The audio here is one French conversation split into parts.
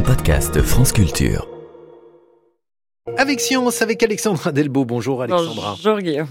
Un podcast de France Culture. Avec Science, avec Alexandra Delbot. Bonjour Alexandra. Bonjour Guillaume.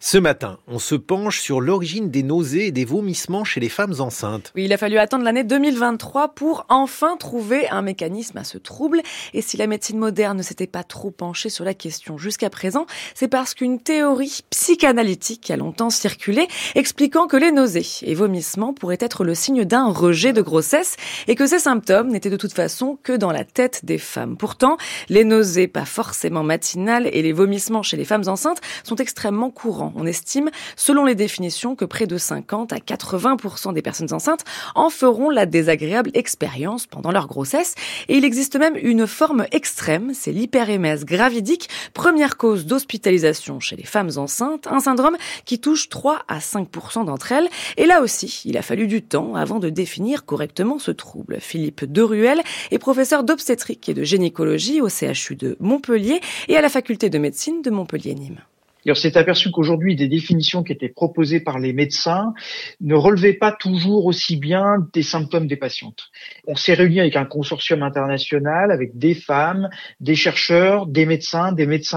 Ce matin, on se penche sur l'origine des nausées et des vomissements chez les femmes enceintes. Oui, il a fallu attendre l'année 2023 pour enfin trouver un mécanisme à ce trouble. Et si la médecine moderne ne s'était pas trop penchée sur la question jusqu'à présent, c'est parce qu'une théorie psychanalytique a longtemps circulé, expliquant que les nausées et vomissements pourraient être le signe d'un rejet de grossesse et que ces symptômes n'étaient de toute façon que dans la tête des femmes. Pourtant, les nausées, pas forcément matinales, et les vomissements chez les femmes enceintes sont extrêmement courants. On estime, selon les définitions, que près de 50 à 80% des personnes enceintes en feront la désagréable expérience pendant leur grossesse. Et il existe même une forme extrême, c'est l'hyperémèse gravidique, première cause d'hospitalisation chez les femmes enceintes, un syndrome qui touche 3 à 5% d'entre elles. Et là aussi, il a fallu du temps avant de définir correctement ce trouble. Philippe Deruel est professeur d'obstétrique et de gynécologie au CHU de Montpellier et à la faculté de médecine de Montpellier-Nîmes. Et on s'est aperçu qu'aujourd'hui, des définitions qui étaient proposées par les médecins ne relevaient pas toujours aussi bien des symptômes des patientes. On s'est réunis avec un consortium international, avec des femmes, des chercheurs, des médecins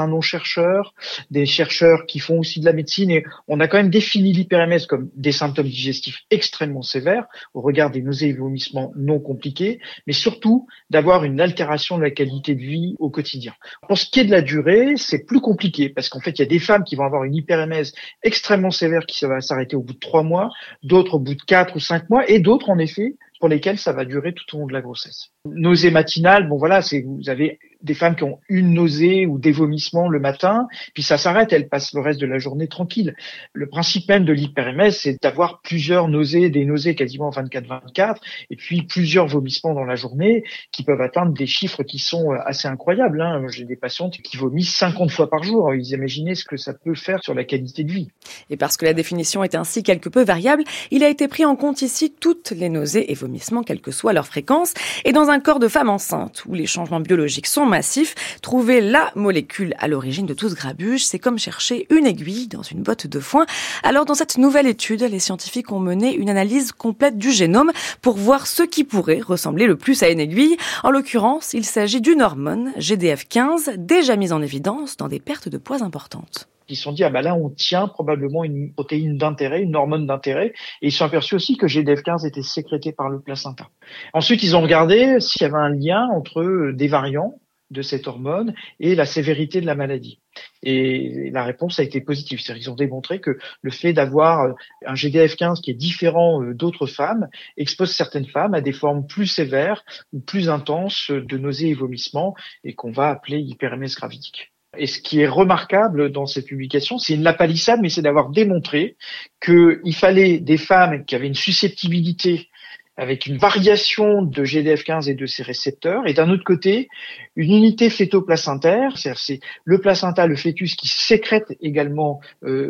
non chercheurs, des chercheurs qui font aussi de la médecine. Et on a quand même défini l'hyperémèse comme des symptômes digestifs extrêmement sévères, au regard des nausées et vomissements non compliqués, mais surtout d'avoir une altération de la qualité de vie au quotidien. Pour ce qui est de la durée, c'est plus compliqué, parce qu'en fait, il y a des femmes qui vont avoir une hyperémèse extrêmement sévère qui va s'arrêter au bout de 3 mois, d'autres au bout de 4 ou 5 mois, et d'autres en effet pour lesquelles ça va durer tout au long de la grossesse. Nausée matinale, vous avez des femmes qui ont une nausée ou des vomissements le matin, puis ça s'arrête, elles passent le reste de la journée tranquille. Le principe même de l'hyperémèse, c'est d'avoir plusieurs nausées, des nausées quasiment 24-24, et puis plusieurs vomissements dans la journée qui peuvent atteindre des chiffres qui sont assez incroyables. J'ai des patientes qui vomissent 50 fois par jour. Vous imaginez ce que ça peut faire sur la qualité de vie. Et parce que la définition est ainsi quelque peu variable, il a été pris en compte ici toutes les nausées et vomissements, quelle que soit leur fréquence, et dans un corps de femme enceinte où les changements biologiques sont massif, trouver la molécule à l'origine de tout ce grabuge, c'est comme chercher une aiguille dans une botte de foin. Alors dans cette nouvelle étude, les scientifiques ont mené une analyse complète du génome pour voir ce qui pourrait ressembler le plus à une aiguille. En l'occurrence, il s'agit d'une hormone, GDF15, déjà mise en évidence dans des pertes de poids importantes. Ils se sont dit, là, on tient probablement une protéine d'intérêt, une hormone d'intérêt. Et ils se sont aperçus aussi que GDF15 était sécrétée par le placenta. Ensuite, ils ont regardé s'il y avait un lien entre des variants de cette hormone et la sévérité de la maladie. Et la réponse a été positive. C'est-à-dire qu'ils ont démontré que le fait d'avoir un GDF15 qui est différent d'autres femmes expose certaines femmes à des formes plus sévères ou plus intenses de nausées et vomissements et qu'on va appeler hyperémèse gravidique. Et ce qui est remarquable dans cette publication, c'est une palissade, mais c'est d'avoir démontré qu'il fallait des femmes qui avaient une susceptibilité avec une variation de GDF15 et de ses récepteurs, et d'un autre côté, une unité fœto-placentaire, c'est-à-dire c'est le placenta, le fœtus qui sécrète également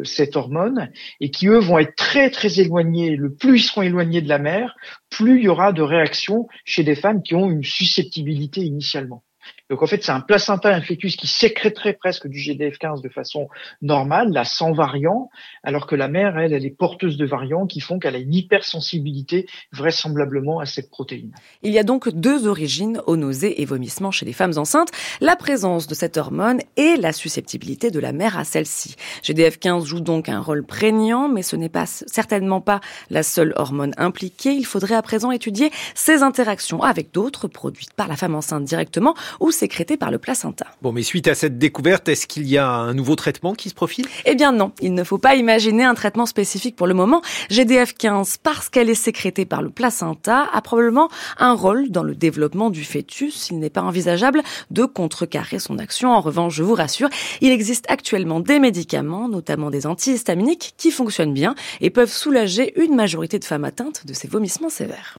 cette hormone, et qui eux vont être très très éloignés, le plus ils seront éloignés de la mère, plus il y aura de réactions chez des femmes qui ont une susceptibilité initialement. Donc en fait, c'est un placenta et un fœtus qui sécréterait presque du GDF15 de façon normale, là sans variant, alors que la mère, elle est porteuse de variants qui font qu'elle a une hypersensibilité vraisemblablement à cette protéine. Il y a donc 2 origines aux nausées et vomissements chez les femmes enceintes, la présence de cette hormone et la susceptibilité de la mère à celle-ci. GDF15 joue donc un rôle prégnant, mais ce n'est pas certainement pas la seule hormone impliquée. Il faudrait à présent étudier ses interactions avec d'autres produites par la femme enceinte directement ou sécrétée par le placenta. Bon, mais suite à cette découverte, est-ce qu'il y a un nouveau traitement qui se profile ? Eh bien non, il ne faut pas imaginer un traitement spécifique pour le moment. GDF15, parce qu'elle est sécrétée par le placenta, a probablement un rôle dans le développement du fœtus. Il n'est pas envisageable de contrecarrer son action. En revanche, je vous rassure, il existe actuellement des médicaments, notamment des antihistaminiques, qui fonctionnent bien et peuvent soulager une majorité de femmes atteintes de ces vomissements sévères.